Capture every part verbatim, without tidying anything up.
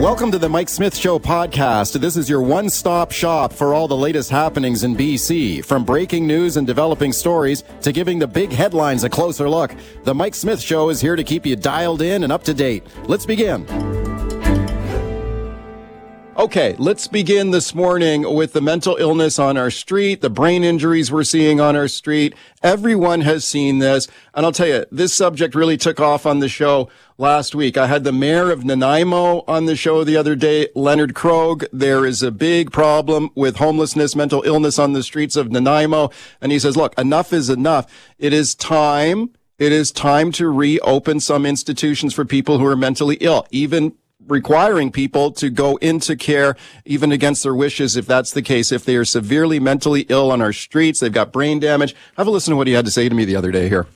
Welcome to the Mike Smith Show podcast. This is your one-stop shop for all the latest happenings in B C. From breaking news and developing stories to giving the big headlines a closer look, the Mike Smith Show is here to keep you dialed in and up to date. Let's begin. Okay, let's begin this morning with the mental illness on our street, the brain injuries we're seeing on our street. Everyone has seen this. And I'll tell you, this subject really took off on the show last week. I had the mayor of Nanaimo on the show the other day, Leonard Krogh. There is a big problem with homelessness, mental illness on the streets of Nanaimo. And he says, look, enough is enough. It is time. It is time to reopen some institutions for people who are mentally ill, even requiring people to go into care even against their wishes if that's the case. If they are severely mentally ill on our streets, they've got brain damage. Have a listen to what he had to say to me the other day here.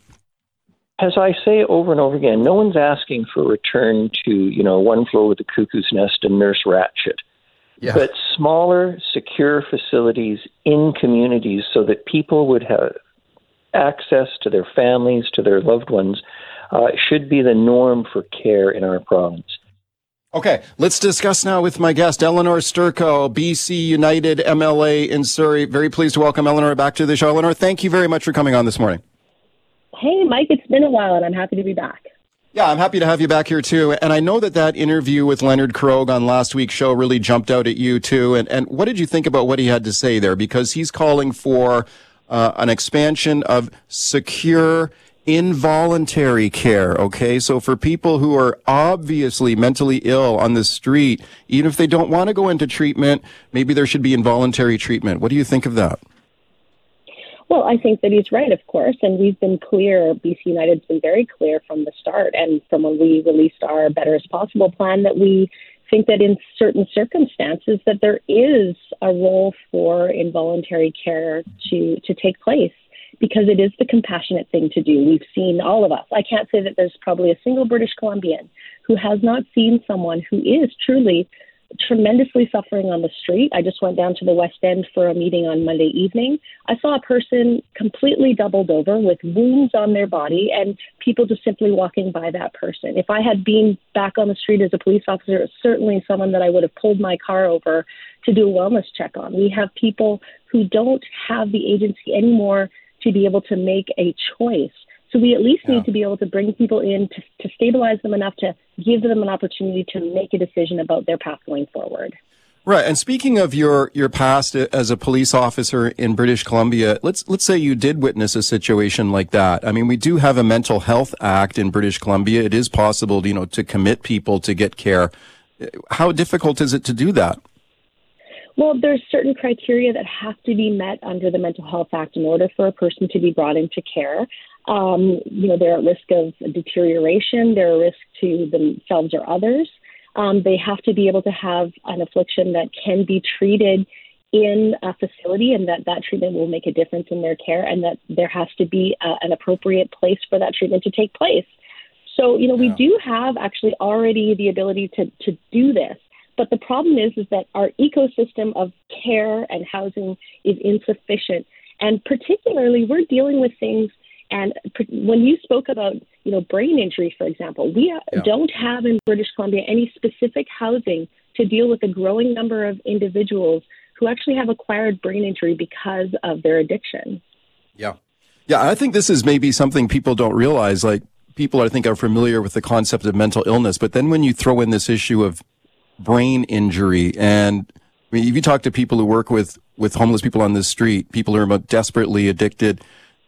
As I say over and over again, no one's asking for a return to, you know, one floor of the cuckoo's nest and Nurse Ratched. Yeah. But smaller, secure facilities in communities so that people would have access to their families, to their loved ones, uh, should be the norm for care in our province. Okay, let's discuss now with my guest, Eleanor Sturko, B C United M L A in Surrey. Very pleased to welcome Eleanor back to the show. Eleanor, thank you very much for coming on this morning. Hey, Mike, it's been a while, and I'm happy to be back. Yeah, I'm happy to have you back here, too. And I know that that interview with Leonard Krogh on last week's show really jumped out at you, too. And, and what did you think about what he had to say there? Because he's calling for uh, an expansion of secure involuntary care, okay? So for people who are obviously mentally ill on the street, even if they don't want to go into treatment, maybe there should be involuntary treatment. What do you think of that? Well, I think that he's right, of course, and we've been clear, B C United's been very clear from the start and from when we released our Better as Possible plan that we think that in certain circumstances that there is a role for involuntary care to, to take place, because it is the compassionate thing to do. We've seen all of us. I can't say that there's probably a single British Columbian who has not seen someone who is truly tremendously suffering on the street. I just went down to the West End for a meeting on Monday evening. I saw a person completely doubled over with wounds on their body and people just simply walking by that person. If I had been back on the street as a police officer, it was certainly someone that I would have pulled my car over to do a wellness check on. We have people who don't have the agency anymore to be able to make a choice. So we at least yeah. need to be able to bring people in to, to stabilize them enough to give them an opportunity to make a decision about their path going forward. Right. And speaking of your, your past as a police officer in British Columbia, let's let's say you did witness a situation like that. I mean, we do have a Mental Health Act in British Columbia. It is possible, you know, to commit people to get care. How difficult is it to do that? Well, there's certain criteria that have to be met under the Mental Health Act in order for a person to be brought into care. Um, you know, they're at risk of deterioration. They're at risk to themselves or others. Um, they have to be able to have an affliction that can be treated in a facility and that that treatment will make a difference in their care and that there has to be a, an appropriate place for that treatment to take place. So, you know, we yeah. do have actually already the ability to, to do this. But the problem is, is that our ecosystem of care and housing is insufficient. And particularly, we're dealing with things. And when you spoke about, you know, brain injury, for example, we yeah. don't have in British Columbia any specific housing to deal with a growing number of individuals who actually have acquired brain injury because of their addiction. Yeah. Yeah. I think this is maybe something people don't realize. Like, people, I think, are familiar with the concept of mental illness. But then when you throw in this issue of brain injury. And I mean, if you talk to people who work with, with homeless people on the street, people who are desperately addicted,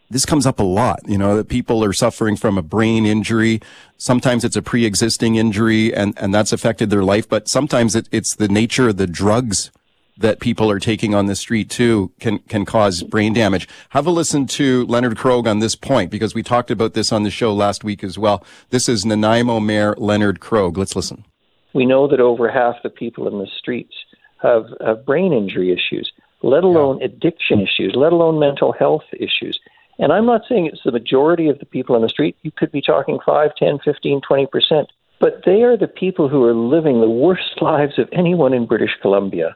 this comes up a lot, you know, that people are suffering from a brain injury. Sometimes it's a pre-existing injury and, and that's affected their life. But sometimes it, it's the nature of the drugs that people are taking on the street too can, can cause brain damage. Have a listen to Leonard Krogh on this point, because we talked about this on the show last week as well. This is Nanaimo Mayor Leonard Krogh. Let's listen. We know that over half the people in the streets have, have brain injury issues, let alone yeah. addiction issues, let alone mental health issues. And I'm not saying it's the majority of the people on the street. You could be talking five, ten, fifteen, twenty percent. But they are the people who are living the worst lives of anyone in British Columbia.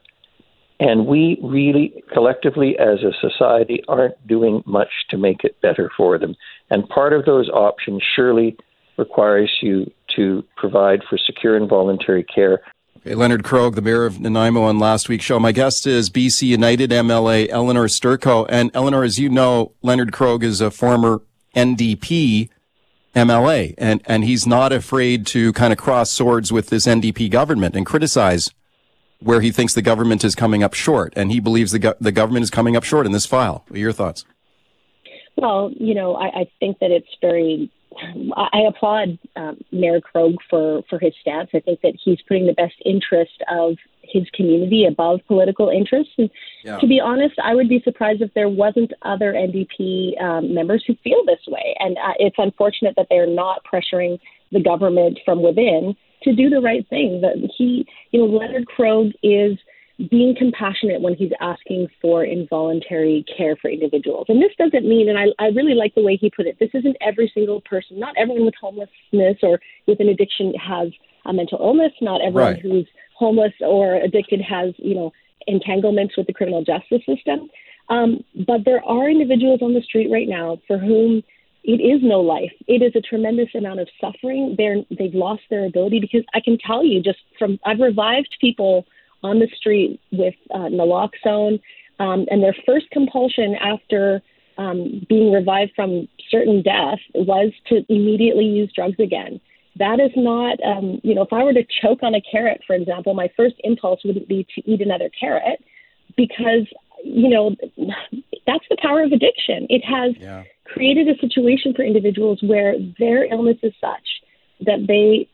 And we really collectively as a society aren't doing much to make it better for them. And part of those options surely requires you to provide for secure and voluntary care. Okay, Leonard Krogh, the mayor of Nanaimo, on last week's show. My guest is B C United M L A Eleanor Sturko. And Eleanor, as you know, Leonard Krogh is a former N D P M L A, and, and he's not afraid to kind of cross swords with this N D P government and criticize where he thinks the government is coming up short, and he believes the, go- the government is coming up short in this file. What are your thoughts? Well, you know, I, I think that it's very... I applaud um, Mayor Krogh for, for his stance. I think that he's putting the best interest of his community above political interests. And yeah. to be honest, I would be surprised if there wasn't other N D P um, members who feel this way. And uh, it's unfortunate that they're not pressuring the government from within to do the right thing. That he, you know, Leonard Krogh is being compassionate when he's asking for involuntary care for individuals. And this doesn't mean, and I, I really like the way he put it, this isn't every single person. Not everyone with homelessness or with an addiction has a mental illness. Not everyone right. who's homeless or addicted has, you know, entanglements with the criminal justice system. Um, but there are individuals on the street right now for whom it is no life. It is a tremendous amount of suffering. They're, they've lost their ability, because I can tell you just from, I've revived people on the street with uh, naloxone, um, and their first compulsion after um, being revived from certain death was to immediately use drugs again. That is not, um, you know, if I were to choke on a carrot, for example, my first impulse wouldn't be to eat another carrot, because, you know, that's the power of addiction. It has yeah. created a situation for individuals where their illness is such that they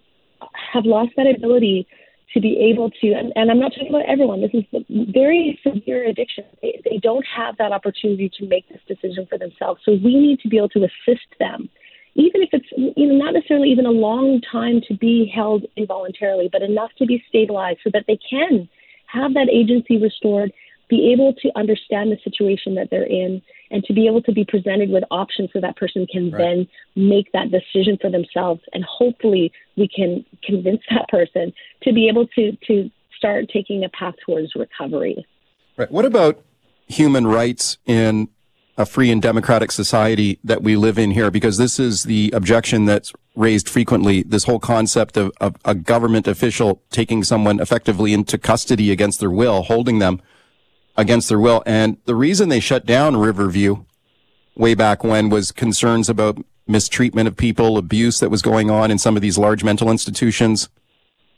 have lost that ability to be able to, and, and I'm not talking about everyone, this is very severe addiction. They, they don't have that opportunity to make this decision for themselves. So we need to be able to assist them, even if it's, you know, not necessarily even a long time to be held involuntarily, but enough to be stabilized so that they can have that agency restored, be able to understand the situation that they're in, and to be able to be presented with options so that person can right. then make that decision for themselves. And hopefully we can convince that person to be able to, to start taking a path towards recovery. Right. What about human rights in a free and democratic society that we live in here? Because this is the objection that's raised frequently, this whole concept of, of a government official taking someone effectively into custody against their will, holding them against their will. And the reason they shut down Riverview way back when was concerns about mistreatment of people, abuse that was going on in some of these large mental institutions.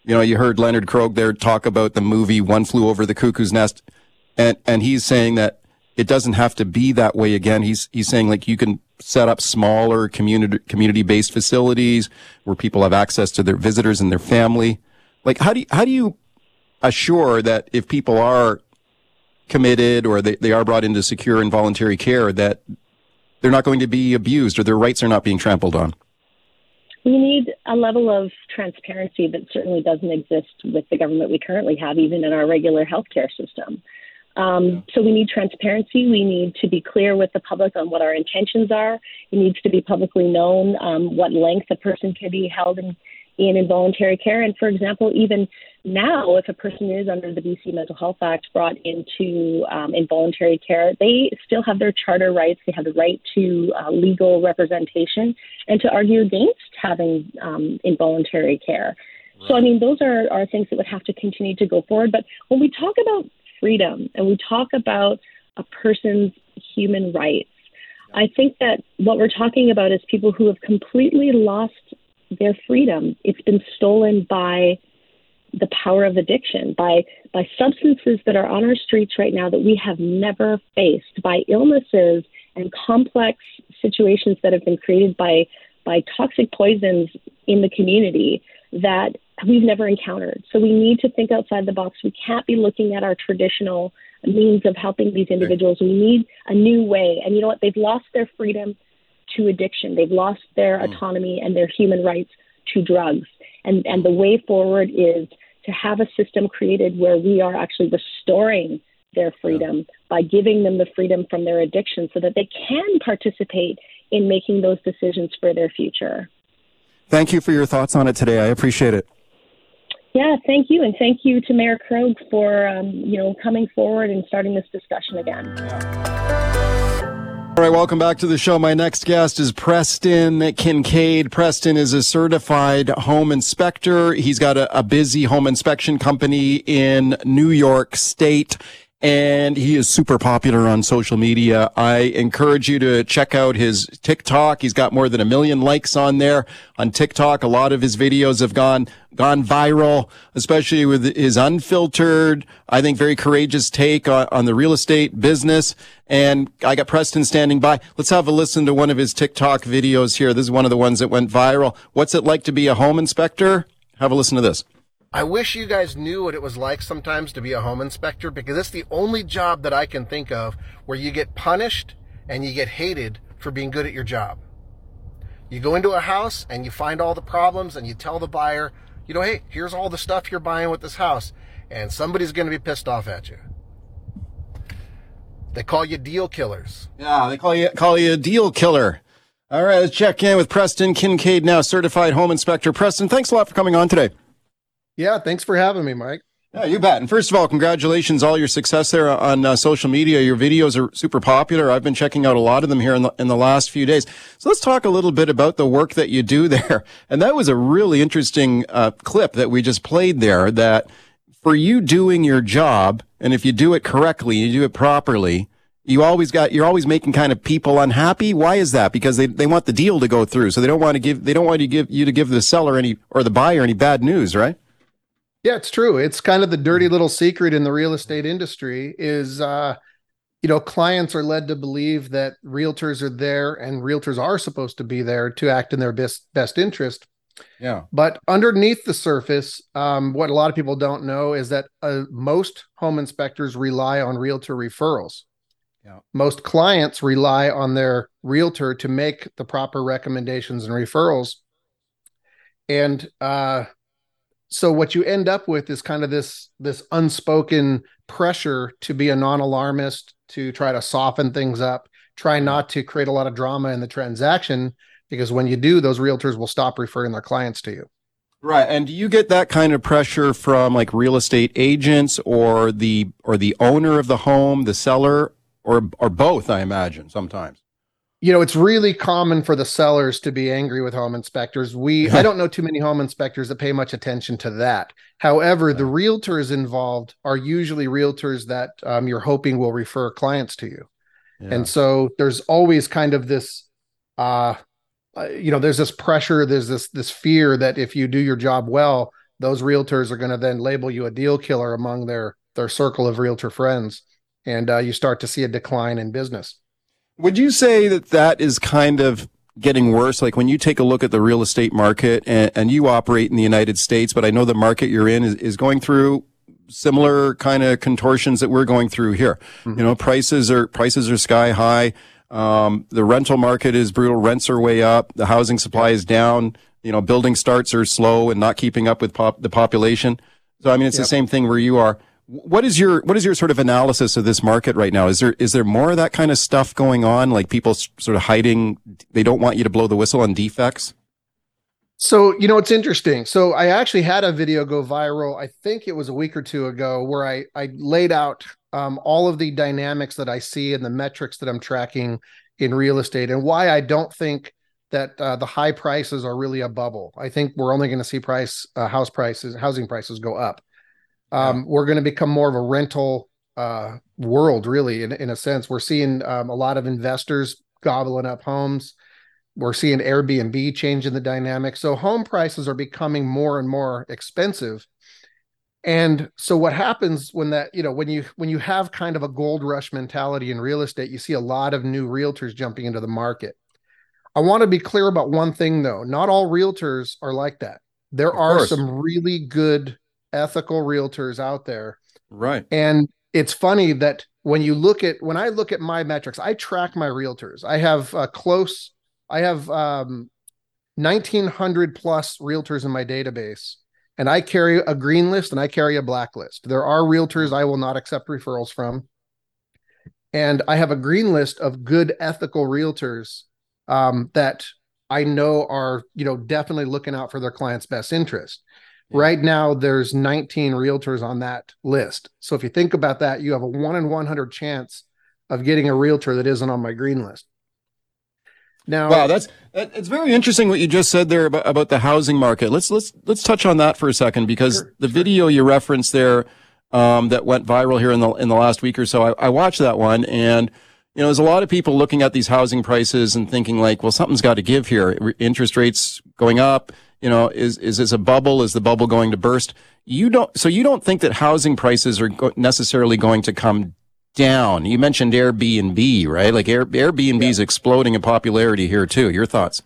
You know, you heard Leonard Krogh there talk about the movie One Flew Over the Cuckoo's Nest, and and he's saying that it doesn't have to be that way again. He's he's saying, like, you can set up smaller community community-based facilities where people have access to their visitors and their family. Like, how do you, how do you assure that if people are committed or they, they are brought into secure and voluntary care, that they're not going to be abused or their rights are not being trampled on? We need a level of transparency that certainly doesn't exist with the government we currently have, even in our regular healthcare system. Um, yeah. So we need transparency. We need to be clear with the public on what our intentions are. It needs to be publicly known um, what length a person can be held in in involuntary care. And for example, even now, if a person is under the B C Mental Health Act brought into um, involuntary care, they still have their charter rights. They have the right to uh, legal representation and to argue against having um, involuntary care. Right. So, I mean, those are, are things that would have to continue to go forward. But when we talk about freedom and we talk about a person's human rights, yeah. I think that what we're talking about is people who have completely lost their freedom. It's been stolen by the power of addiction, by by substances that are on our streets right now that we have never faced, by illnesses and complex situations that have been created by by toxic poisons in the community that we've never encountered. So we need to think outside the box. We can't be looking at our traditional means of helping these individuals. We need a new way. And you know what? They've lost their freedom to addiction. They've lost their autonomy and their human rights to drugs. And and the way forward is to have a system created where we are actually restoring their freedom yeah. by giving them the freedom from their addiction so that they can participate in making those decisions for their future. Thank you for your thoughts on it today. I appreciate it. Yeah, thank you. And thank you to Mayor Krogh for um, you know coming forward and starting this discussion again. Yeah. All right, welcome back to the show. My next guest is Preston Kincaid. Preston is a certified home inspector. He's got a, a busy home inspection company in New York State, and he is super popular on social media. I encourage you to check out his TikTok. He's got more than a million likes on there on TikTok. A lot of his videos have gone gone viral, especially with his unfiltered, I think, very courageous take on, on the real estate business. And I got Preston standing by. Let's have a listen to one of his TikTok videos here. This is one of the ones that went viral. What's it like to be a home inspector? Have a listen to this. I wish you guys knew what it was like sometimes to be a home inspector, because it's the only job that I can think of where you get punished and you get hated for being good at your job. You go into a house and you find all the problems and you tell the buyer, you know, hey, here's all the stuff you're buying with this house, and somebody's going to be pissed off at you. They call you deal killers. Yeah, they call you call you a deal killer. All right, let's check in with Preston Kincaid now, certified home inspector. Preston, thanks a lot for coming on today. Yeah, thanks for having me, Mike. Yeah, you bet. And first of all, congratulations, all your success there on uh, social media. Your videos are super popular. I've been checking out a lot of them here in the, in the last few days. So let's talk a little bit about the work that you do there. And that was a really interesting uh, clip that we just played there, that for you doing your job, and if you do it correctly, you do it properly, you always got, you're always making kind of people unhappy. Why is that? Because they, they want the deal to go through. So they don't want to give, they don't want to give you to give the seller any, or the buyer any bad news, right? Yeah, it's true. It's kind of the dirty little secret in the real estate industry is, uh, you know, clients are led to believe that realtors are there and realtors are supposed to be there to act in their best best interest. Yeah. But underneath the surface, um, what a lot of people don't know is that uh, most home inspectors rely on realtor referrals. Yeah. Most clients rely on their realtor to make the proper recommendations and referrals. And, uh, So what you end up with is kind of this, this unspoken pressure to be a non-alarmist, to try to soften things up, try not to create a lot of drama in the transaction, because when you do, those realtors will stop referring their clients to you. Right. And do you get that kind of pressure from like real estate agents or the, or the owner of the home, the seller, or, or both, I imagine, sometimes? You know, it's really common for the sellers to be angry with home inspectors. We, I don't know too many home inspectors that pay much attention to that. However, the realtors involved are usually realtors that um, you're hoping will refer clients to you. Yeah. And so there's always kind of this, uh, you know, there's this pressure, there's this, this fear that if you do your job well, those realtors are going to then label you a deal killer among their, their circle of realtor friends. And uh, you start to see a decline in business. Would you say that that is kind of getting worse? Like when you take a look at the real estate market, and, and you operate in the United States, but I know the market you're in is, is going through similar kind of contortions that we're going through here. Mm-hmm. You know, prices are, prices are sky high. Um, the rental market is brutal. Rents are way up. The housing supply is down. You know, building starts are slow and not keeping up with pop, the population. So, I mean, it's yep. the same thing where you are. What is your, what is your sort of analysis of this market right now? Is there, is there more of that kind of stuff going on? Like people sort of hiding, they don't want you to blow the whistle on defects? So, you know, it's interesting. So I actually had a video go viral, I think it was a week or two ago, where I, I laid out um, all of the dynamics that I see and the metrics that I'm tracking in real estate, and why I don't think that uh, the high prices are really a bubble. I think we're only going to see price, uh, house prices, housing prices go up. Um, we're going to become more of a rental uh, world, really, in, in a sense. We're seeing um, a lot of investors gobbling up homes. We're seeing Airbnb changing the dynamic. So home prices are becoming more and more expensive. And so what happens when that, you know, when you when you have kind of a gold rush mentality in real estate, you see a lot of new realtors jumping into the market. I want to be clear about one thing, though. Not all realtors are like that. There are some really good ethical realtors out there. Right. And it's funny that when you look at, when I look at my metrics, I track my realtors. I have a close, I have um, nineteen hundred plus realtors in my database, and I carry a green list and I carry a black list. There are realtors I will not accept referrals from. And I have a green list of good ethical realtors um, that I know are, you know, definitely looking out for their clients' best interest. Right now, there's nineteen realtors on that list. So if you think about that, you have a one in one hundred chance of getting a realtor that isn't on my green list. Now, wow, that's it's very interesting what you just said there about, about the housing market. Let's let's let's touch on that for a second, because sure, the sure. video you referenced there um, that went viral here in the in the last week or so, I, I watched that one, and you know, there's a lot of people looking at these housing prices and thinking like, well, something's got to give here. Interest rates going up. You know, is is this a bubble? Is the bubble going to burst? You don't. So you don't think that housing prices are go- necessarily going to come down. You mentioned Airbnb, right? Like Air, Airbnb is yeah. exploding in popularity here too. Your thoughts?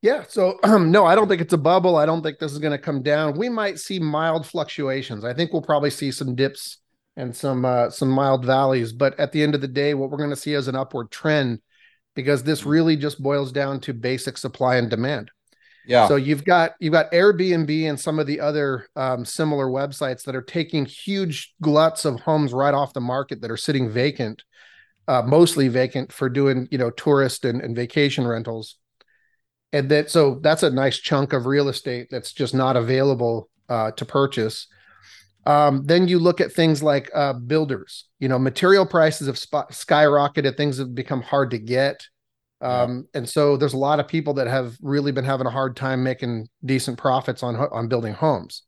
Yeah. So um, no, I don't think it's a bubble. I don't think this is going to come down. We might see mild fluctuations. I think we'll probably see some dips and some uh, some mild valleys. But at the end of the day, what we're going to see is an upward trend, because this really just boils down to basic supply and demand. Yeah. So you've got you've got Airbnb and some of the other um, similar websites that are taking huge gluts of homes right off the market that are sitting vacant, uh, mostly vacant, for doing, you know, tourist and, and vacation rentals. And that so that's a nice chunk of real estate that's just not available uh, to purchase. Um, then you look at things like uh, builders. You know, material prices have sp- skyrocketed. Things have become hard to get. Um, and so there's a lot of people that have really been having a hard time making decent profits on, on building homes.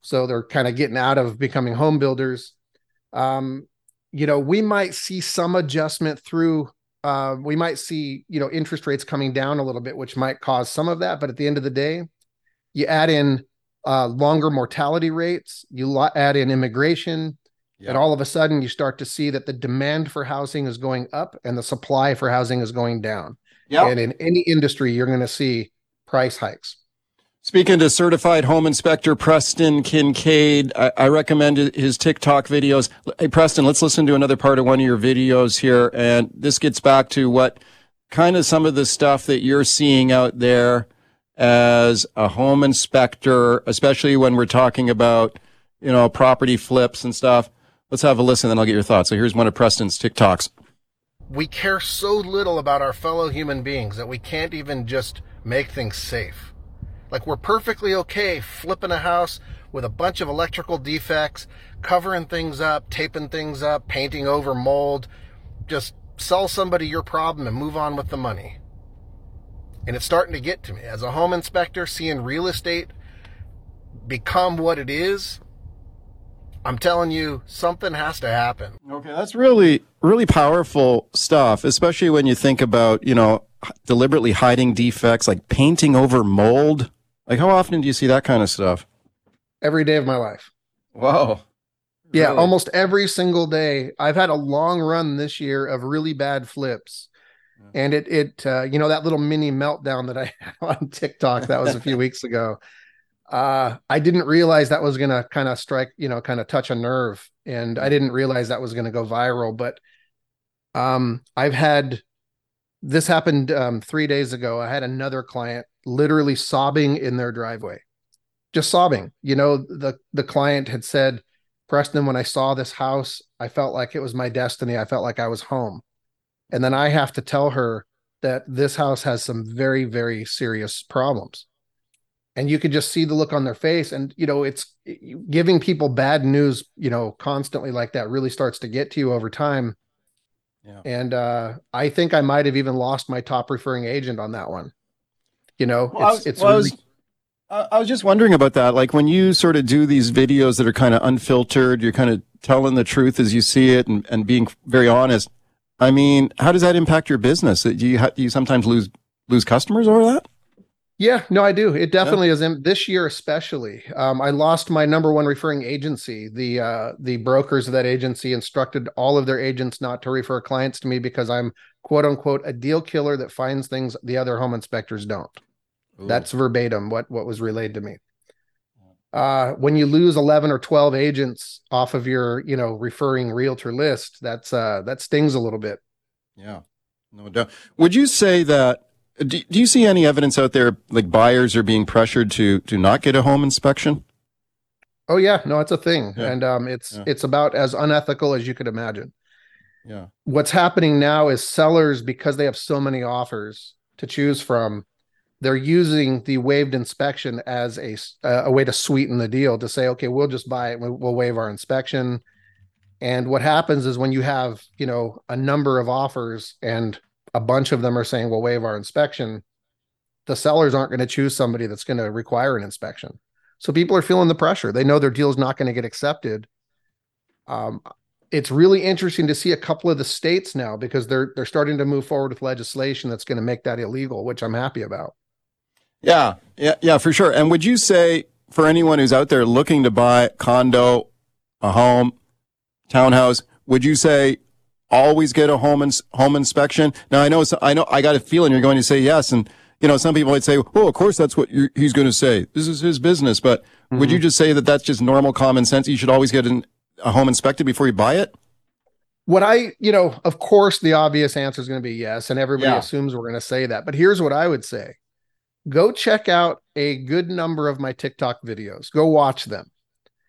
So they're kind of getting out of becoming home builders. Um, you know, we might see some adjustment through, uh, we might see, you know, interest rates coming down a little bit, which might cause some of that. But at the end of the day, you add in uh, longer mortality rates, you lo- add in immigration. Yeah. And all of a sudden you start to see that the demand for housing is going up and the supply for housing is going down. Yep. And in any industry, you're going to see price hikes. Speaking to certified home inspector Preston Kincaid, I, I recommend his TikTok videos. Hey, Preston, let's listen to another part of one of your videos here. And this gets back to what kind of some of the stuff that you're seeing out there as a home inspector, especially when we're talking about, you know, property flips and stuff. Let's have a listen, then I'll get your thoughts. So here's one of Preston's TikToks. We care so little about our fellow human beings that we can't even just make things safe. Like, we're perfectly okay flipping a house with a bunch of electrical defects, covering things up, taping things up, painting over mold. Just sell somebody your problem and move on with the money. And it's starting to get to me. As a home inspector, seeing real estate become what it is, I'm telling you, something has to happen. Okay, that's really, really powerful stuff, especially when you think about, you know, deliberately hiding defects, like painting over mold. Like, how often do you see that kind of stuff? Every day of my life. Wow. Really? Yeah, almost every single day. I've had a long run this year of really bad flips. Yeah. And it, it uh, you know, that little mini meltdown that I had on TikTok, that was a few weeks ago. Uh, I didn't realize that was going to kind of strike, you know, kind of touch a nerve, and I didn't realize that was going to go viral, but, um, I've had, this happened, um, three days ago. I had another client literally sobbing in their driveway, just sobbing. You know, the, the client had said, Preston, when I saw this house, I felt like it was my destiny. I felt like I was home. And then I have to tell her that this house has some very, very serious problems. And you could just see the look on their face. And, you know, it's giving people bad news, you know, constantly like that really starts to get to you over time. Yeah. And uh, I think I might have even lost my top referring agent on that one. You know, well, it's, I was, it's well, really... I was, I was just wondering about that. Like, when you sort of do these videos that are kind of unfiltered, you're kind of telling the truth as you see it and, and being very honest. I mean, how does that impact your business? Do you, do you sometimes lose lose customers over that? Yeah, no, I do. It definitely yeah. is. In, this year, especially, um, I lost my number one referring agency. The uh, the brokers of that agency instructed all of their agents not to refer clients to me because I'm, quote unquote, a deal killer that finds things the other home inspectors don't. Ooh. That's verbatim what, what was relayed to me. Uh, when you lose eleven or twelve agents off of your, you know, referring realtor list, that's uh, that stings a little bit. Yeah, no doubt. Would you say that? Do, do you see any evidence out there like buyers are being pressured to to not get a home inspection? Oh yeah, no, it's a thing, yeah. and um, it's yeah. it's about as unethical as you could imagine. Yeah, what's happening now is sellers, because they have so many offers to choose from, they're using the waived inspection as a uh, a way to sweeten the deal, to say, okay, we'll just buy it, we'll waive our inspection. And what happens is when you have, you know, a number of offers and a bunch of them are saying, well, waive our inspection, the sellers aren't going to choose somebody that's going to require an inspection. So people are feeling the pressure. They know their deal is not going to get accepted. Um, it's really interesting to see a couple of the states now, because they're they're starting to move forward with legislation that's going to make that illegal, which I'm happy about. Yeah, yeah, yeah, for sure. And would you say for anyone who's out there looking to buy a condo, a home, townhouse, would you say always get a home ins- home inspection? Now, I know, I know, I got a feeling you're going to say yes, and you know, some people might say, "Oh, of course, that's what you're, he's going to say. This is his business." But mm-hmm. would you just say that that's just normal common sense? You should always get an, a home inspected before you buy it. What I, you know, of course, the obvious answer is going to be yes, and everybody yeah. assumes we're going to say that. But here's what I would say: go check out a good number of my TikTok videos. Go watch them,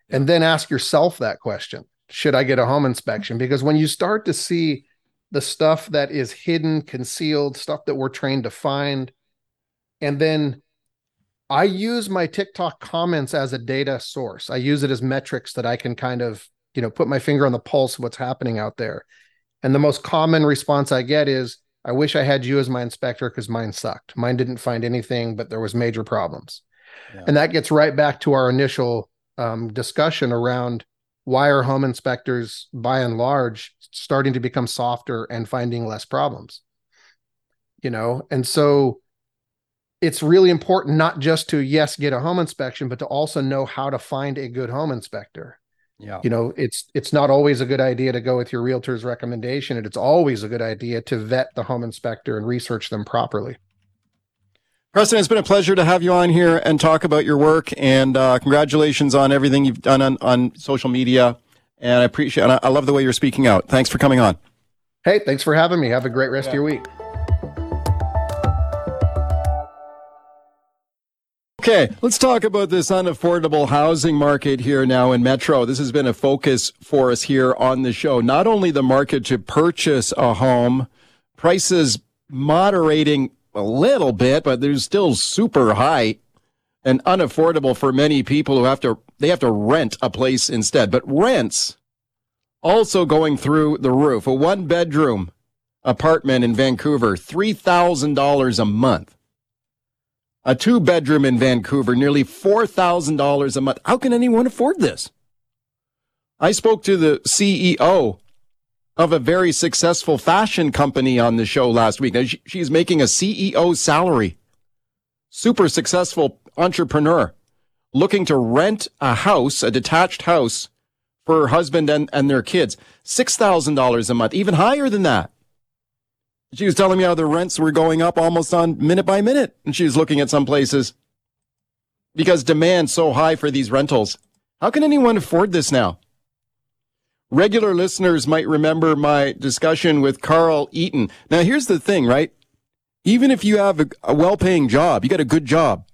and then ask yourself that question: should I get a home inspection? Because when you start to see the stuff that is hidden, concealed, stuff that we're trained to find. And then I use my TikTok comments as a data source. I use it as metrics that I can kind of, you know, put my finger on the pulse of what's happening out there. And the most common response I get is, I wish I had you as my inspector because mine sucked. Mine didn't find anything, but there was major problems. Yeah. And that gets right back to our initial um, discussion around why are home inspectors, by and large, starting to become softer and finding less problems, you know? And so it's really important not just to, yes, get a home inspection, but to also know how to find a good home inspector. Yeah. You know, it's it's not always a good idea to go with your realtor's recommendation, and it's always a good idea to vet the home inspector and research them properly. Preston, it's been a pleasure to have you on here and talk about your work, and uh, congratulations on everything you've done on, on social media. And I appreciate and I, I love the way you're speaking out. Thanks for coming on. Hey, thanks for having me. Have a great rest yeah. of your week. Okay, let's talk about this unaffordable housing market here now in Metro. This has been a focus for us here on the show. Not only the market to purchase a home, prices moderating a little bit, but they're still super high and unaffordable for many people who have to, they have to rent a place instead. But rents also going through the roof. A one-bedroom apartment in Vancouver, three thousand dollars a month. A two-bedroom in Vancouver, nearly four thousand dollars a month. How can anyone afford this? I spoke to the C E O of a very successful fashion company on the show last week. Now, she, she's making a C E O salary. Super successful entrepreneur looking to rent a house, a detached house, for her husband and, and their kids. six thousand dollars a month, even higher than that. She was telling me how the rents were going up almost on minute by minute. And she was looking at some places because demand's so high for these rentals. How can anyone afford this now? Regular listeners might remember my discussion with Carl Eaton. Now, here's the thing, right? Even if you have a, a well-paying job, you got a good job.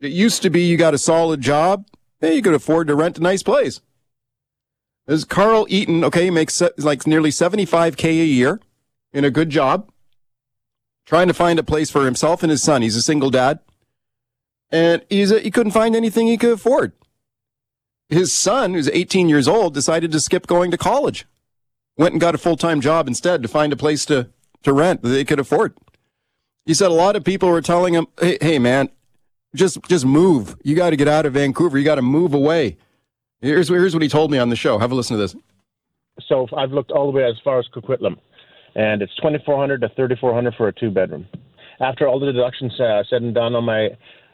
It used to be you got a solid job. Hey, you could afford to rent a nice place. There's Carl Eaton, okay, makes like nearly seventy-five K a year. In a good job, trying to find a place for himself and his son. He's a single dad, and he's a, he couldn't find anything he could afford. His son, who's eighteen years old, decided to skip going to college, went and got a full-time job instead to find a place to, to rent that they could afford. He said a lot of people were telling him, hey, hey man, just just move. You got to get out of Vancouver. You got to move away. Here's, here's what he told me on the show. Have a listen to this. So I've looked all the way as far as Coquitlam. And it's twenty-four hundred to thirty-four hundred for a two-bedroom. After all the deductions uh, said and done on my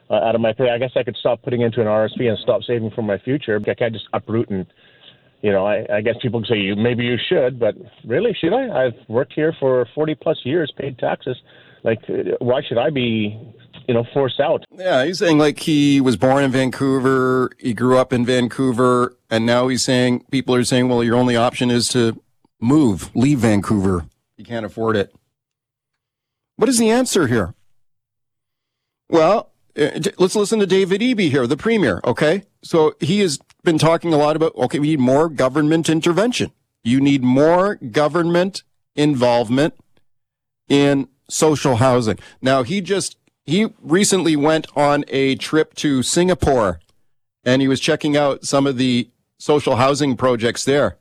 uh, out of my pay, I guess I could stop putting into an R S P and stop saving for my future. I can't just uproot and, you know, I, I guess people can say you maybe you should, but really, should I? I've worked here for forty-plus years, paid taxes. Like, why should I be, you know, forced out? Yeah, he's saying, like, he was born in Vancouver, he grew up in Vancouver, and now he's saying, people are saying, well, your only option is to move, leave Vancouver. You can't afford it. What is the answer here? Well, let's listen to David Eby here, the premier, okay? So he has been talking a lot about, okay, we need more government intervention. You need more government involvement in social housing. Now, he just, he recently went on a trip to Singapore, and he was checking out some of the social housing projects there.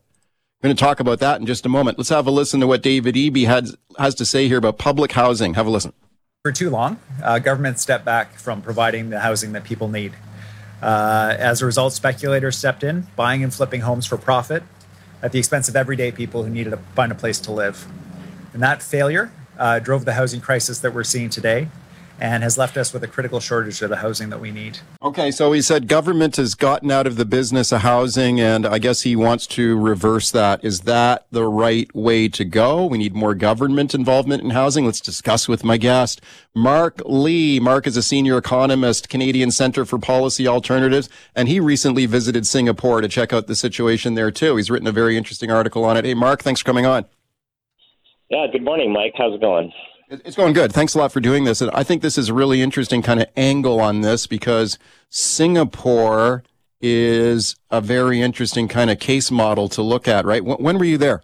We're going to talk about that in just a moment. Let's have a listen to what David Eby had, has to say here about public housing. Have a listen. For too long, uh, government stepped back from providing the housing that people need. Uh, as a result, speculators stepped in, buying and flipping homes for profit at the expense of everyday people who needed to find a place to live. And that failure uh, drove the housing crisis that we're seeing today and has left us with a critical shortage of the housing that we need. Okay, so he said government has gotten out of the business of housing, and I guess he wants to reverse that. Is that the right way to go? We need more government involvement in housing. Let's discuss with my guest, Mark Lee. Mark is a senior economist, Canadian Centre for Policy Alternatives, and he recently visited Singapore to check out the situation there too. He's written a very interesting article on it. Hey, Mark, thanks for coming on. Yeah, good morning, Mike. How's it going? It's going good. Thanks a lot for doing this. And I think this is a really interesting kind of angle on this, because Singapore is a very interesting kind of case model to look at, right? When were you there?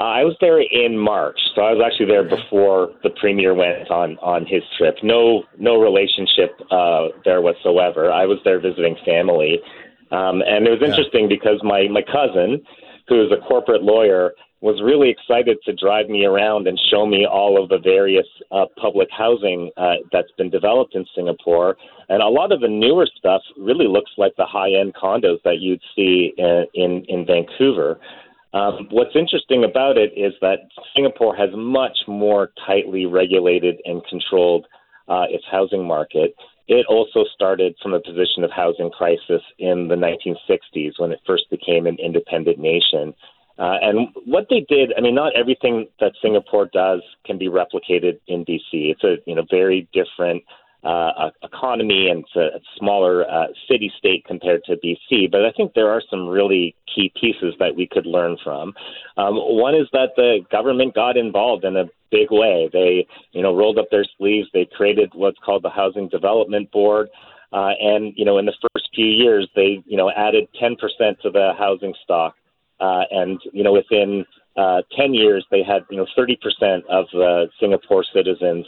Uh, I was there in March. So I was actually there before the premier went on, on his trip. No, no relationship uh, there whatsoever. I was there visiting family. Um, and it was interesting yeah. because my, my cousin, who is a corporate lawyer, was really excited to drive me around and show me all of the various uh, public housing uh, that's been developed in Singapore. And a lot of the newer stuff really looks like the high-end condos that you'd see in, in, in Vancouver. Um, what's interesting about it is that Singapore has much more tightly regulated and controlled uh, its housing market. It also started from a position of housing crisis in the nineteen sixties when it first became an independent nation. Uh, and what they did, I mean, not everything that Singapore does can be replicated in B C. It's a you know very different uh, economy, and it's a smaller uh, city-state compared to B C. But I think there are some really key pieces that we could learn from. Um, one is that the government got involved in a big way. They you know rolled up their sleeves. They created what's called the Housing Development Board. Uh, and you know in the first few years, they you know added ten percent to the housing stock. Uh, and, you know, within uh, ten years, they had, you know, thirty percent of uh, Singapore citizens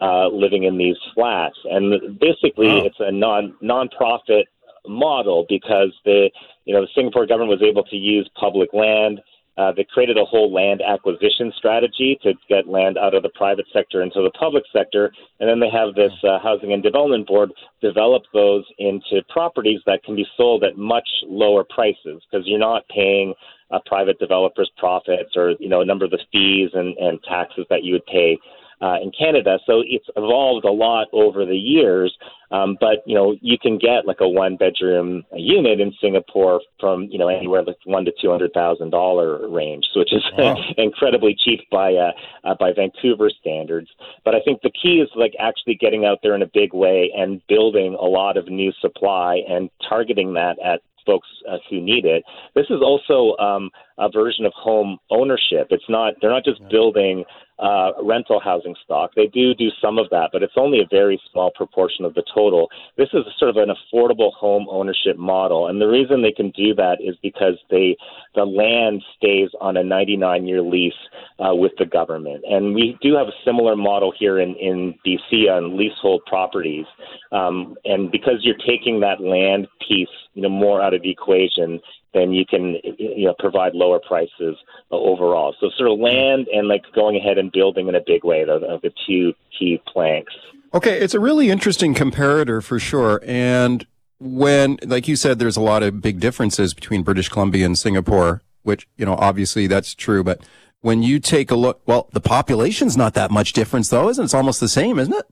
uh, living in these flats. And basically, oh. it's a non, non-profit model because, the, you know, the Singapore government was able to use public land. Uh, they created a whole land acquisition strategy to get land out of the private sector into the public sector. And then they have this uh, Housing and Development Board develop those into properties that can be sold at much lower prices, because you're not paying a private developer's profits or, you know, a number of the fees and, and taxes that you would pay uh, in Canada. So it's evolved a lot over the years. Um, but, you know, you can get like a one bedroom unit in Singapore from, you know, anywhere like one to two hundred thousand dollar range, which is wow. incredibly cheap by uh, uh, by Vancouver standards. But I think the key is like actually getting out there in a big way and building a lot of new supply and targeting that at folks uh, who need it. This is also um, a version of home ownership. It's not, they're not just yeah. building uh, rental housing stock. They do do some of that, but it's only a very small proportion of the total. This is sort of an affordable home ownership model. And the reason they can do that is because they, the land stays on a ninety-nine year lease uh, with the government. And we do have a similar model here in, in B C on leasehold properties. Um, and because you're taking that land piece, you know, more out of the equation, then you can, you know, provide lower prices overall. So sort of land and like going ahead and building in a big way, the, the two key planks. Okay, it's a really interesting comparator for sure. And when, like you said, there's a lot of big differences between British Columbia and Singapore, which, you know, obviously that's true. But when you take a look, well, the population's not that much difference though, isn't it? It's almost the same, isn't it?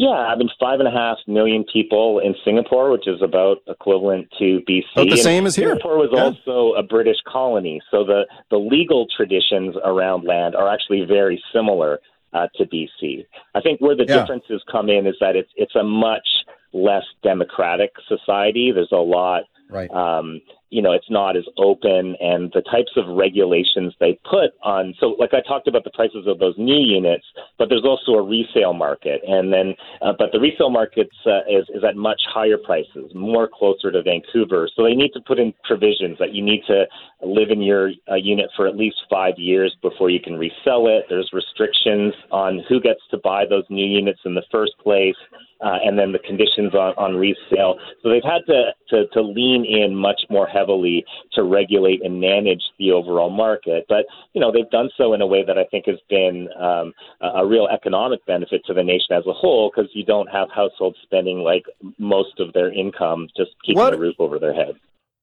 Yeah, I mean, five and a half million people in Singapore, which is about equivalent to B C. But the same as here. Singapore was yeah. also a British colony, so the, the legal traditions around land are actually very similar uh, to B C. I think where the yeah. differences come in is that it's it's a much less democratic society. There's a lot, right. um, you know, it's not as open, and the types of regulations they put on. So like I talked about the prices of those new units, but there's also a resale market. And then, uh, but the resale market uh, is, is at much higher prices, more closer to Vancouver. So they need to put in provisions that you need to live in your uh, unit for at least five years before you can resell it. There's restrictions on who gets to buy those new units in the first place, uh, and then the conditions on, on resale. So they've had to, to, to lean in much more heavily heavily to regulate and manage the overall market. But, you know, they've done so in a way that I think has been um, a real economic benefit to the nation as a whole, because you don't have households spending like most of their income just keeping what? the roof over their head.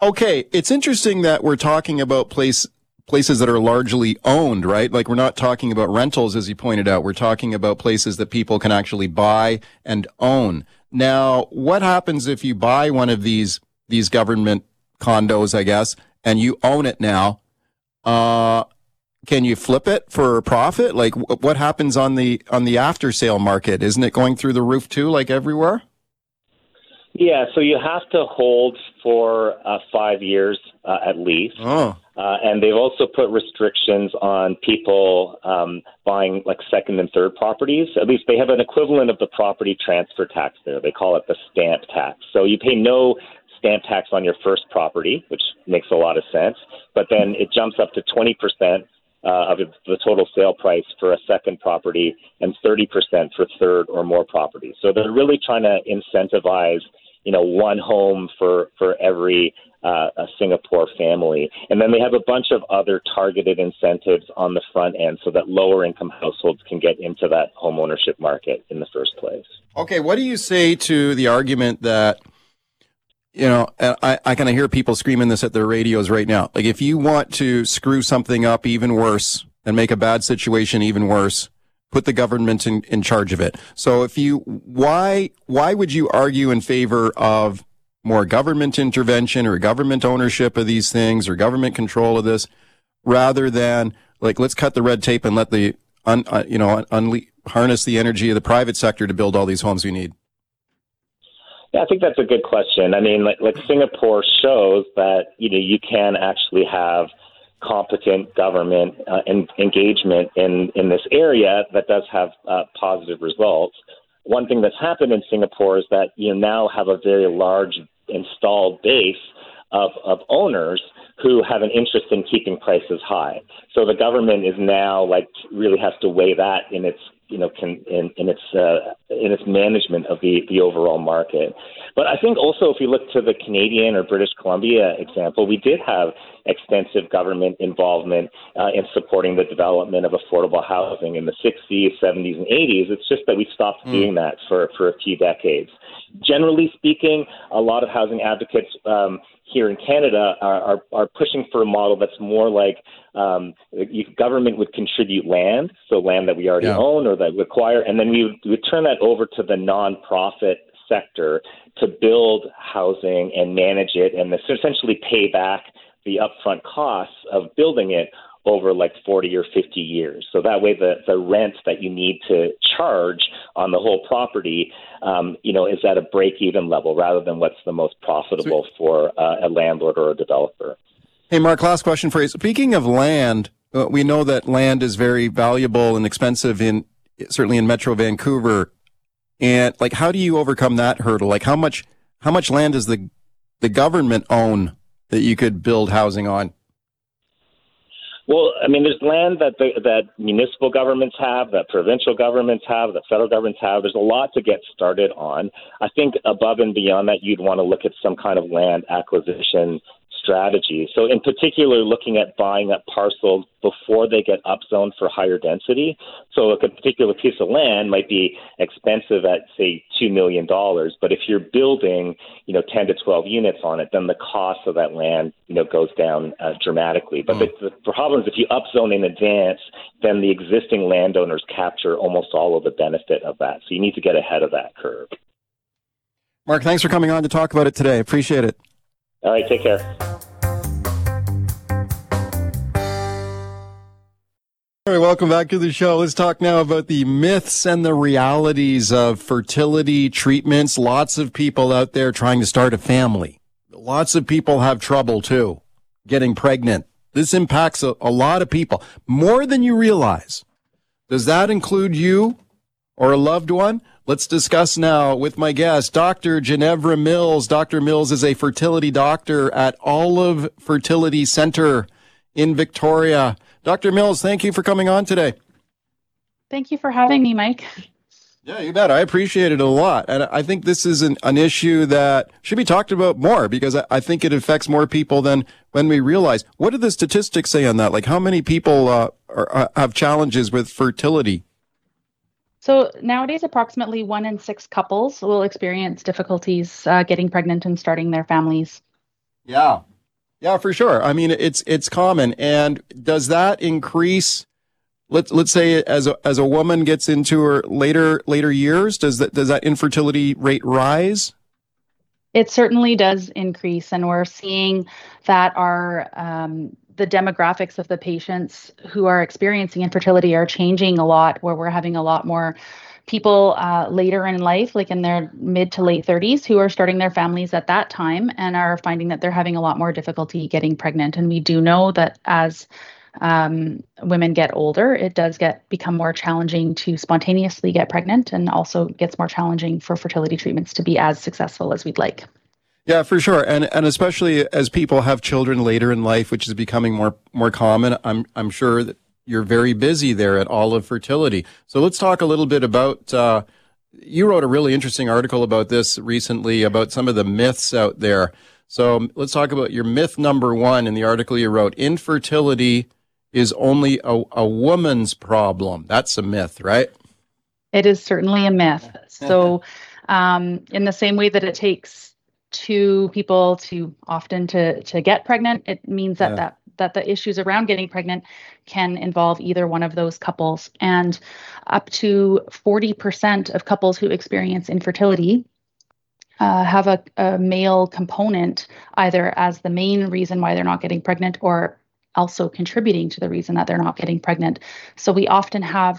Okay, it's interesting that we're talking about place, places that are largely owned, right? Like, we're not talking about rentals, as you pointed out. We're talking about places that people can actually buy and own. Now, what happens if you buy one of these these government condos, I guess, and you own it now? Uh, can you flip it for a profit? Like, w- what happens on the on the after sale market? Isn't it going through the roof too, like everywhere? Yeah, so you have to hold for uh, five years uh, at least. Oh. Uh, and they've also put restrictions on people um, buying like second and third properties. At least they have an equivalent of the property transfer tax there. They call it the stamp tax. So you pay no stamp tax on your first property, which makes a lot of sense. But then it jumps up to twenty percent Uh, of the total sale price for a second property and thirty percent for third or more properties. So they're really trying to incentivize, you know, one home for, for every uh, a Singapore family. And then they have a bunch of other targeted incentives on the front end so that lower income households can get into that home ownership market in the first place. Okay, what do you say to the argument that, you know, I, I kind of hear people screaming this at their radios right now. Like, if you want to screw something up even worse and make a bad situation even worse, put the government in, in charge of it. So if you, why, why would you argue in favor of more government intervention or government ownership of these things or government control of this, rather than, like, let's cut the red tape and let the, un, uh, you know, unle- harness the energy of the private sector to build all these homes we need? Yeah, I think that's a good question. I mean, like, like Singapore shows that, you know, you can actually have competent government uh, en- engagement in, in this area that does have uh, positive results. One thing that's happened in Singapore is that you now have a very large installed base of, of owners who have an interest in keeping prices high. So the government is now, like, really has to weigh that in its you know, can, in, in its uh, in its management of the, the overall market. But I think also if you look to the Canadian or British Columbia example, we did have extensive government involvement uh, in supporting the development of affordable housing in the sixties, seventies, and eighties. It's just that we stopped mm. doing that for, for a few decades. Generally speaking, a lot of housing advocates um, here in Canada are, are, are pushing for a model that's more like um, government would contribute land, so land that we already yeah. own or that we acquire, and then we would, we would turn that over to the nonprofit sector to build housing and manage it and essentially pay back the upfront costs of building it over like forty or fifty years. So that way the, the rent that you need to charge on the whole property, um, you know, is at a break-even level rather than what's the most profitable Sweet. for uh, a landlord or a developer. Hey, Mark, last question for you. Speaking of land, uh, we know that land is very valuable and expensive in certainly in Metro Vancouver. And, like, how do you overcome that hurdle? Like, how much how much land does the the government own that you could build housing on? Well, I mean, there's land that the, that municipal governments have, that provincial governments have, that federal governments have. There's a lot to get started on. I think above and beyond that, you'd want to look at some kind of land acquisition strategy. So in particular, looking at buying up parcels before they get upzoned for higher density. So a particular piece of land might be expensive at, say, two million dollars, but if you're building, you know, ten to twelve units on it, then the cost of that land, you know, goes down uh, dramatically. But mm. the, the problem is if you upzone in advance, then the existing landowners capture almost all of the benefit of that. So you need to get ahead of that curve. Mark, thanks for coming on to talk about it today. Appreciate it. All right, take care. All right, welcome back to the show. Let's talk now about the myths and the realities of fertility treatments. Lots of people out there trying to start a family. Lots of people have trouble, too, getting pregnant. This impacts a, a lot of people, more than you realize. Does that include you or a loved one? Let's discuss now with my guest, Doctor Ginevra Mills. Doctor Mills is a fertility doctor at Olive Fertility Center in Victoria. Doctor Mills, thank you for coming on today. Thank you for having me, Mike. Yeah, you bet. I appreciate it a lot. And I think this is an, an issue that should be talked about more, because I, I think it affects more people than when we realize. What do the statistics say on that? Like, how many people uh, are, have challenges with fertility? So nowadays, approximately one in six couples will experience difficulties uh, getting pregnant and starting their families. Yeah. Yeah, for sure. I mean, it's it's common. And does that increase? Let's let's say as a, as a woman gets into her later later years, does that does that infertility rate rise? It certainly does increase, and we're seeing that our um, the demographics of the patients who are experiencing infertility are changing a lot. Where we're having a lot more people uh, later in life, like in their mid to late thirties, who are starting their families at that time and are finding that they're having a lot more difficulty getting pregnant. And we do know that as Um, women get older, it does get become more challenging to spontaneously get pregnant, and also gets more challenging for fertility treatments to be as successful as we'd like. Yeah, for sure. And and especially as people have children later in life, which is becoming more more common. I'm I'm sure that you're very busy there at Olive Fertility. So let's talk a little bit about, uh, you wrote a really interesting article about this recently, about some of the myths out there. So let's talk about your myth number one in the article you wrote. Infertility is only a, a woman's problem. That's a myth, right? It is certainly a myth. So um, in the same way that it takes two people to often to, to get pregnant, it means that, yeah. that that the issues around getting pregnant can involve either one of those couples. And up to forty percent of couples who experience infertility Uh, have a, a male component, either as the main reason why they're not getting pregnant, or also contributing to the reason that they're not getting pregnant. So we often have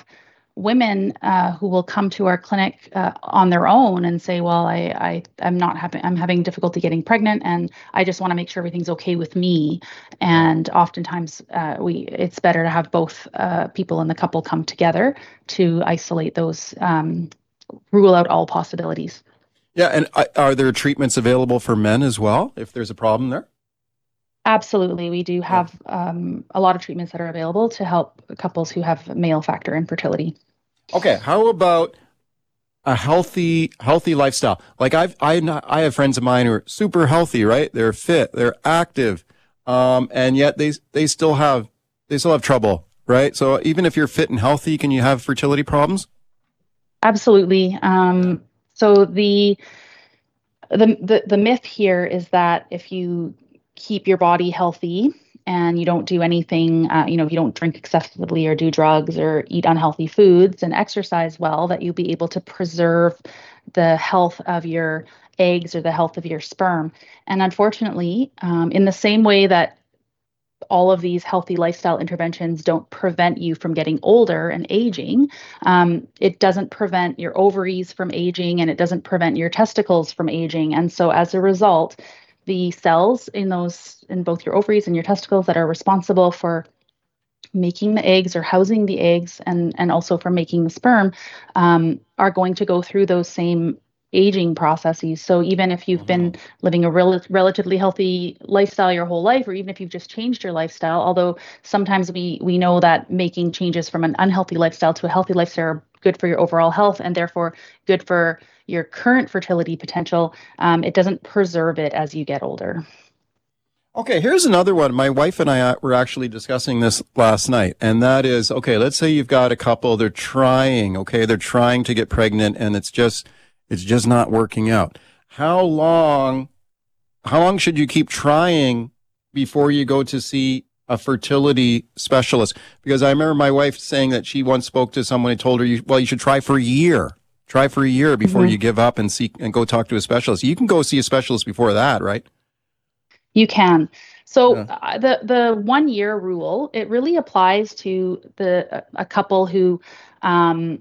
women uh, who will come to our clinic uh, on their own and say, well, I, I, I'm not having, I'm having difficulty getting pregnant, and I just want to make sure everything's okay with me. And oftentimes uh, we, it's better to have both uh, people in the couple come together to isolate those, um, rule out all possibilities. Yeah, and are there treatments available for men as well, if there's a problem there? Absolutely. We do have um, a lot of treatments that are available to help couples who have male factor infertility. Okay, how about a healthy healthy lifestyle? Like, I've, I, not, I have friends of mine who are super healthy, right? They're fit, they're active, um, and yet they they still have they still have trouble, right? So even if you're fit and healthy, can you have fertility problems? Absolutely. Um So the, the the the myth here is that if you keep your body healthy and you don't do anything, uh, you know, if you don't drink excessively or do drugs or eat unhealthy foods and exercise well, that you'll be able to preserve the health of your eggs or the health of your sperm. And unfortunately, um, in the same way that all of these healthy lifestyle interventions don't prevent you from getting older and aging, Um, it doesn't prevent your ovaries from aging, and it doesn't prevent your testicles from aging. And so as a result, the cells in those, in both your ovaries and your testicles, that are responsible for making the eggs or housing the eggs, and, and also for making the sperm, um, are going to go through those same aging processes. So even if you've been living a rel- relatively healthy lifestyle your whole life, or even if you've just changed your lifestyle, although sometimes we we know that making changes from an unhealthy lifestyle to a healthy lifestyle are good for your overall health, and therefore good for your current fertility potential, um, it doesn't preserve it as you get older. Okay, here's another one. My wife and I were actually discussing this last night, and that is, okay, let's say you've got a couple, they're trying, okay, they're trying to get pregnant, and it's just It's just not working out. How long, how long should you keep trying before you go to see a fertility specialist? Because I remember my wife saying that she once spoke to someone who told her, you, well, you should try for a year. Try for a year before mm-hmm. you give up and seek and go talk to a specialist. You can go see a specialist before that, right? You can. So yeah. uh, the the one year rule, it really applies to the a couple who, um,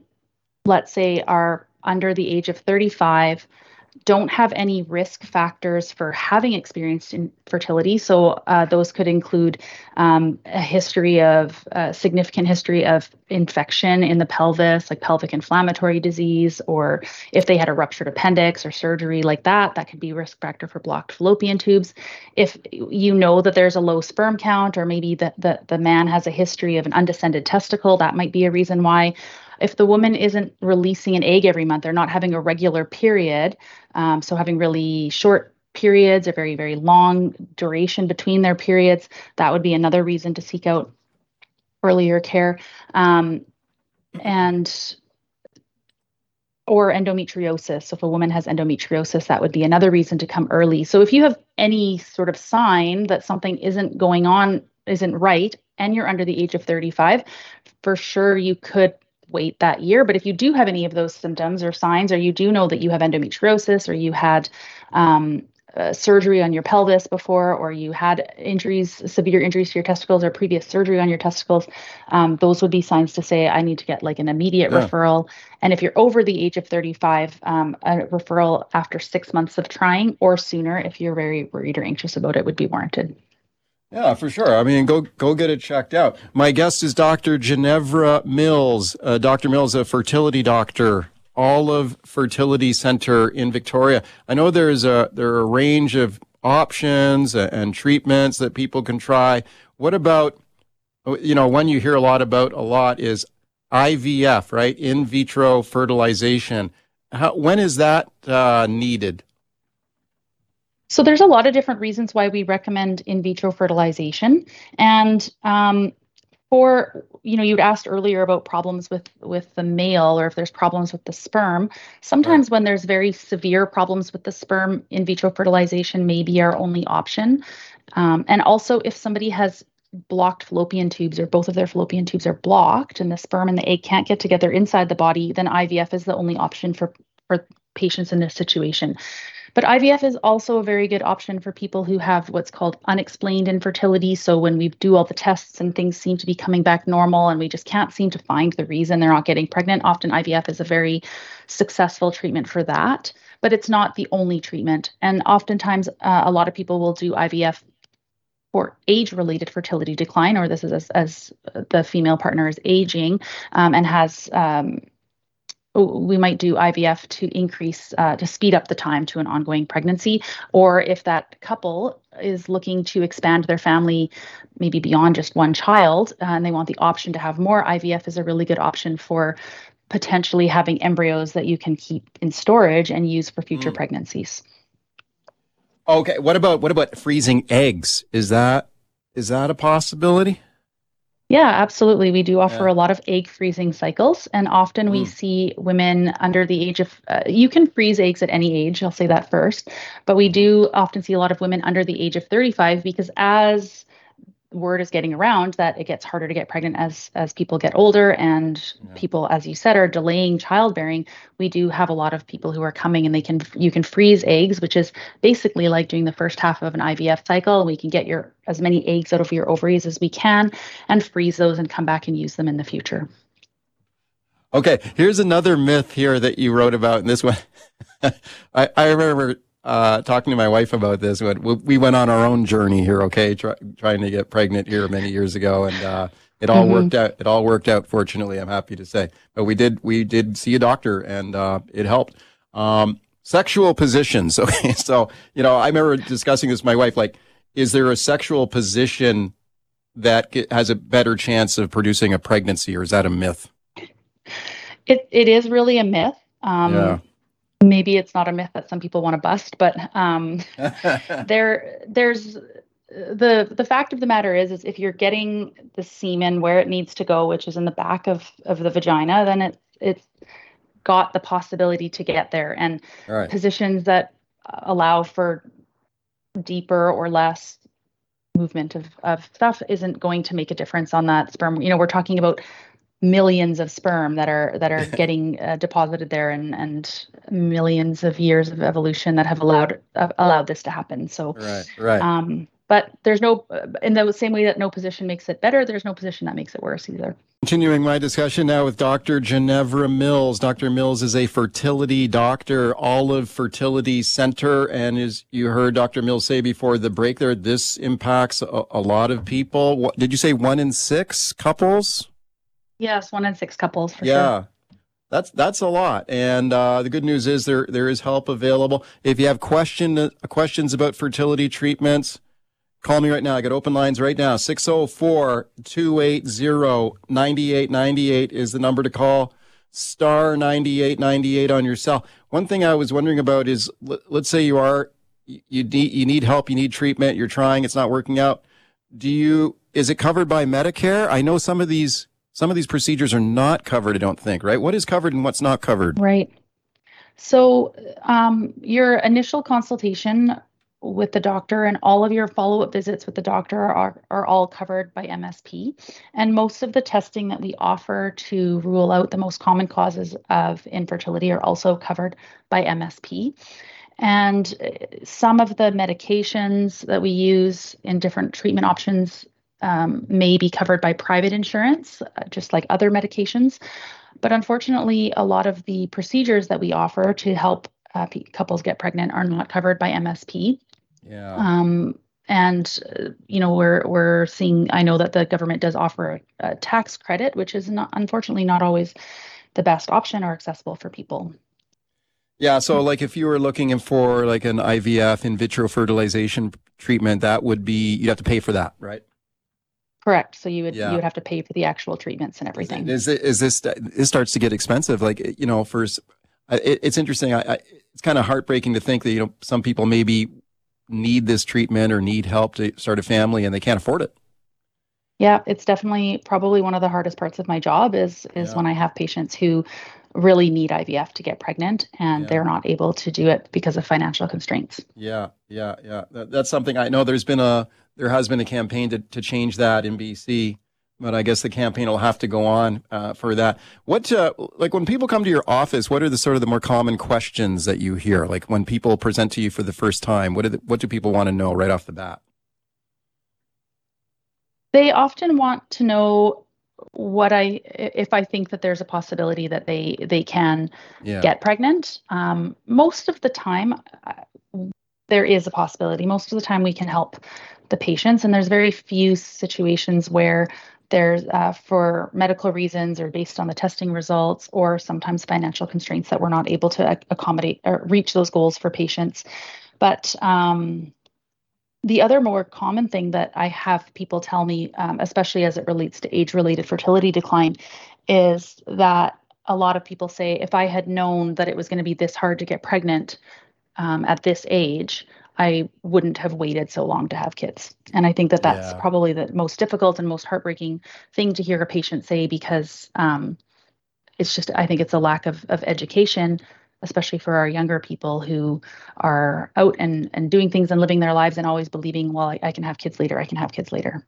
let's say, are under the age of thirty-five, don't have any risk factors for having experienced infertility. So uh, those could include um, a history of, uh, significant history of infection in the pelvis, like pelvic inflammatory disease, or if they had a ruptured appendix or surgery like that, that could be a risk factor for blocked fallopian tubes. If you know that there's a low sperm count, or maybe the, the, the man has a history of an undescended testicle, that might be a reason why. if the woman isn't releasing an egg every month, they're not having a regular period, um, so having really short periods or very, very long duration between their periods, that would be another reason to seek out earlier care. Um, and or endometriosis. So if a woman has endometriosis, that would be another reason to come early. So if you have any sort of sign that something isn't going on, isn't right, and you're under the age of thirty-five, for sure you could wait that year. But if you do have any of those symptoms or signs, or you do know that you have endometriosis, or you had um, uh, surgery on your pelvis before, or you had injuries, severe injuries to your testicles, or previous surgery on your testicles, um, those would be signs to say, I need to get like an immediate yeah. referral. And if you're over the age of thirty-five, um, a referral after six months of trying or sooner, if you're very worried or anxious about it, would be warranted. Yeah, for sure. I mean, go go get it checked out. My guest is Doctor Ginevra Mills. Uh, Doctor Mills, a fertility doctor, Olive Fertility Center in Victoria. I know there's a there are a range of options and treatments that people can try. What about, you know, one you hear a lot about a lot is I V F, right? In vitro fertilization. How, when is that uh, needed? So there's a lot of different reasons why we recommend in vitro fertilization. And um, for, you know, you'd asked earlier about problems with, with the male, or if there's problems with the sperm. Sometimes when there's very severe problems with the sperm, in vitro fertilization may be our only option. Um, and also if somebody has blocked fallopian tubes, or both of their fallopian tubes are blocked, and the sperm and the egg can't get together inside the body, then I V F is the only option for, for patients in this situation. But I V F is also a very good option for people who have what's called unexplained infertility. So when we do all the tests and things seem to be coming back normal, and we just can't seem to find the reason they're not getting pregnant, often I V F is a very successful treatment for that. But it's not the only treatment. And oftentimes uh, a lot of people will do I V F for age-related fertility decline, or this is as, as the female partner is aging um, and has... Um, we might do I V F to increase, uh, to speed up the time to an ongoing pregnancy, or if that couple is looking to expand their family, maybe beyond just one child, uh, and they want the option to have more, I V F is a really good option for potentially having embryos that you can keep in storage and use for future mm. pregnancies. Okay. What about, what about freezing eggs? Is that, is that a possibility? Yeah, absolutely. We do offer yeah. a lot of egg freezing cycles, and often mm. we see women under the age of, uh, you can freeze eggs at any age, I'll say that first, but we do often see a lot of women under the age of thirty-five, because as word is getting around that it gets harder to get pregnant as, as people get older, and yeah. people, as you said, are delaying childbearing, we do have a lot of people who are coming, and they can, you can freeze eggs, which is basically like doing the first half of an I V F cycle, and we can get your as many eggs out of your ovaries as we can and freeze those and come back and use them in the future. Okay, here's another myth here that you wrote about in this one. I, I remember uh, talking to my wife about this when we went on our own journey here, okay, Try, trying to get pregnant here many years ago, and uh, it all mm-hmm. worked out. It all worked out, fortunately, I'm happy to say. But we did we did see a doctor, and uh, it helped. Um, sexual positions. Okay, so, you know, I remember discussing this with my wife, like, is there a sexual position that has a better chance of producing a pregnancy, or is that a myth? It It is really a myth. Um, yeah. Maybe it's not a myth that some people want to bust, but um, there, there's the the fact of the matter is, is if you're getting the semen where it needs to go, which is in the back of, of the vagina, then it, it's got the possibility to get there. And right. positions that allow for deeper or less movement of, of stuff isn't going to make a difference on that sperm. You know, we're talking about millions of sperm that are that are getting uh, deposited there, and and millions of years of evolution that have allowed uh, allowed this to happen. So right, right. Um, but there's no, in the same way that no position makes it better, there's no position that makes it worse either. Continuing my discussion now with Doctor Ginevra Mills. Doctor Mills is a fertility doctor, Olive Fertility Center, and as you heard Doctor Mills say before the break there, this impacts a, a lot of people. What, did you say one in six couples? Yes, one in six couples for yeah. sure. That's that's a lot, and uh, the good news is there there is help available. If you have question uh, questions about fertility treatments, call me right now. I got open lines right now. six oh four, two eight zero, nine eight nine eight is the number to call. star ninety-eight ninety-eight on your cell. One thing I was wondering about is, let's say you are, you need, you need help, you need treatment, you're trying, it's not working out. Do you, is it covered by Medicare? I know some of these, some of these procedures are not covered, I don't think, right? What is covered and what's not covered? Right. So um, your initial consultation with the doctor and all of your follow-up visits with the doctor are, are all covered by M S P. And most of the testing that we offer to rule out the most common causes of infertility are also covered by M S P. And some of the medications that we use in different treatment options um, may be covered by private insurance, just like other medications. But unfortunately, a lot of the procedures that we offer to help uh, couples get pregnant are not covered by M S P. Yeah. Um, and, uh, you know, we're we're seeing, I know that the government does offer a, a tax credit, which is not, unfortunately not always the best option or accessible for people. Yeah. So like if you were looking for like an I V F, in vitro fertilization treatment, that would be, you'd have to pay for that, right? Correct. So you would yeah. you would have to pay for the actual treatments and everything. Is it, is this it starts to get expensive? Like, you know, for it, it's interesting. I, I it's kind of heartbreaking to think that, you know, some people maybe need this treatment or need help to start a family and they can't afford it. Yeah, it's definitely probably one of the hardest parts of my job is is yeah. when I have patients who really need I V F to get pregnant and yeah. they're not able to do it because of financial constraints. Yeah, yeah, yeah. That, that's something I know there's been a there has been a campaign to, to change that in B C, but I guess the campaign will have to go on uh, for that. What, uh, like when people come to your office, what are the sort of the more common questions that you hear? Like when people present to you for the first time, what, are the, what do people want to know right off the bat? They often want to know what I, if I think that there's a possibility that they, they can yeah. get pregnant. Um, most of the time, there is a possibility. Most of the time we can help the patients, and there's very few situations where there's uh, for medical reasons or based on the testing results or sometimes financial constraints that we're not able to accommodate or reach those goals for patients. But um, the other more common thing that I have people tell me, um, especially as it relates to age-related fertility decline, is that a lot of people say, if I had known that it was going to be this hard to get pregnant um, at this age, I wouldn't have waited so long to have kids. And I think that that's yeah. probably the most difficult and most heartbreaking thing to hear a patient say, because um, it's just, I think it's a lack of, of education, especially for our younger people who are out and, and doing things and living their lives and always believing, well, I, I can have kids later. I can have kids later.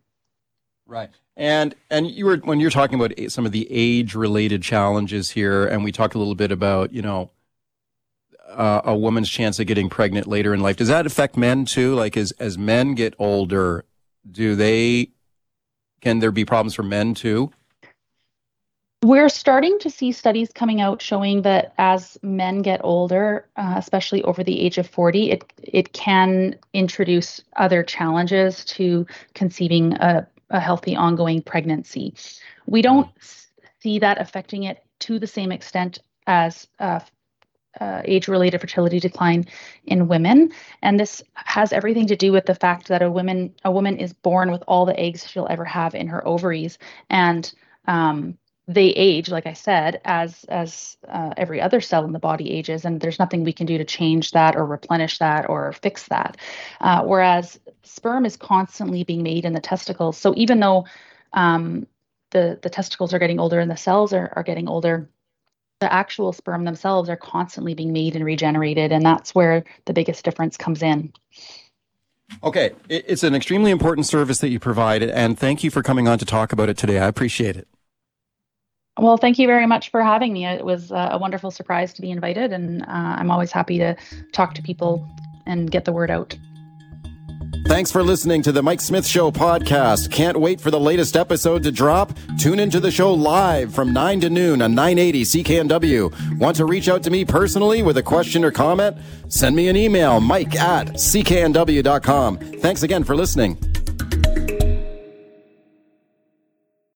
Right. And, and you were, when you're talking about some of the age related challenges here, and we talked a little bit about, you know, Uh, a woman's chance of getting pregnant later in life. Does that affect men too? Like as, as men get older, do they, can there be problems for men too? We're starting to see studies coming out showing that as men get older, uh, especially over the age of forty, it, it can introduce other challenges to conceiving a, a healthy ongoing pregnancy. We don't see that affecting it to the same extent as, uh, Uh, age-related fertility decline in women. And this has everything to do with the fact that a woman, a woman is born with all the eggs she'll ever have in her ovaries. And um, they age, like I said, as as uh, every other cell in the body ages. And there's nothing we can do to change that or replenish that or fix that. Uh, whereas sperm is constantly being made in the testicles. So even though um, the, the testicles are getting older and the cells are, are getting older, the actual sperm themselves are constantly being made and regenerated, and that's where the biggest difference comes in. Okay, it's an extremely important service that you provide, and thank you for coming on to talk about it today. I appreciate it. Well, thank you very much for having me. It was a wonderful surprise to be invited, and uh, I'm always happy to talk to people and get the word out. Thanks for listening to the Mike Smith Show podcast. Can't wait for the latest episode to drop? Tune into the show live from nine to noon on nine eighty C K N W. Want to reach out to me personally with a question or comment? Send me an email, mike at c k n w dot com. Thanks again for listening.